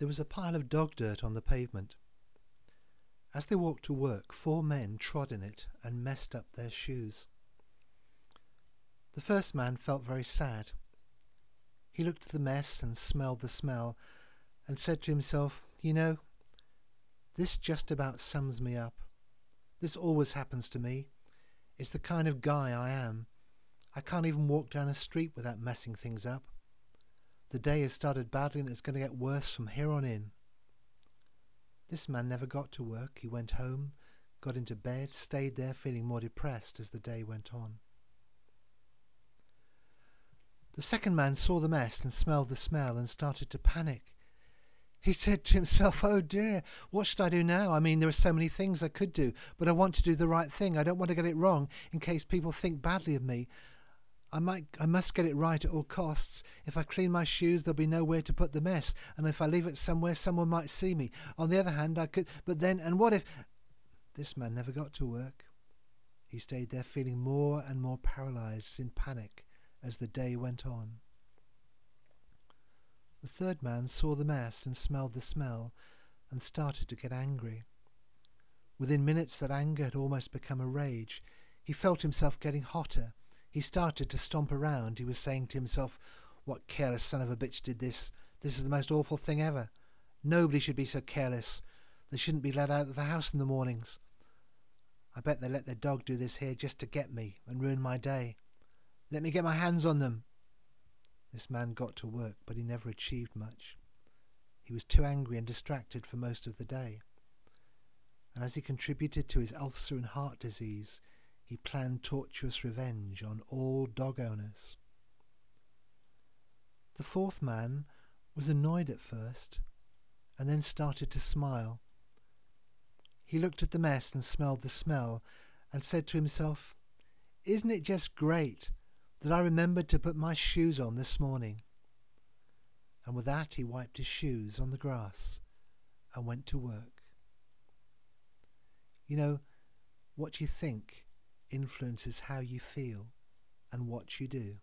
There was a pile of dog dirt on the pavement. As they walked to work, four men trod in it and messed up their shoes. The first man felt very sad. He looked at the mess and smelled the smell and said to himself, "You know, this just about sums me up. This always happens to me. It's the kind of guy I am. I can't even walk down a street without messing things up. The day has started badly and it's going to get worse from here on in." This man never got to work. He went home, got into bed, stayed there feeling more depressed as the day went on. The second man saw the mess and smelled the smell and started to panic. He said to himself, "Oh dear, what should I do now? I mean, there are so many things I could do, but I want to do the right thing. I don't want to get it wrong in case people think badly of me. I must get it right at all costs. If I clean my shoes, there'll be nowhere to put the mess, and if I leave it somewhere, someone might see me. On the other hand, I could, but then, and what if..." This man never got to work. He stayed there feeling more and more paralysed in panic as the day went on. The third man saw the mess and smelled the smell and started to get angry. Within minutes, that anger had almost become a rage. He felt himself getting hotter. He started to stomp around. He was saying to himself, "What careless son of a bitch did this? This is the most awful thing ever. Nobody should be so careless. They shouldn't be let out of the house in the mornings. I bet they let their dog do this here just to get me and ruin my day. Let me get my hands on them." This man got to work, but he never achieved much. He was too angry and distracted for most of the day. And as he contributed to his ulcer and heart disease, he planned tortuous revenge on all dog owners. The fourth man was annoyed at first, and then started to smile. He looked at the mess and smelled the smell, and said to himself, "Isn't it just great that I remembered to put my shoes on this morning?" And with that he wiped his shoes on the grass and went to work. You know, what you think influences how you feel and what you do.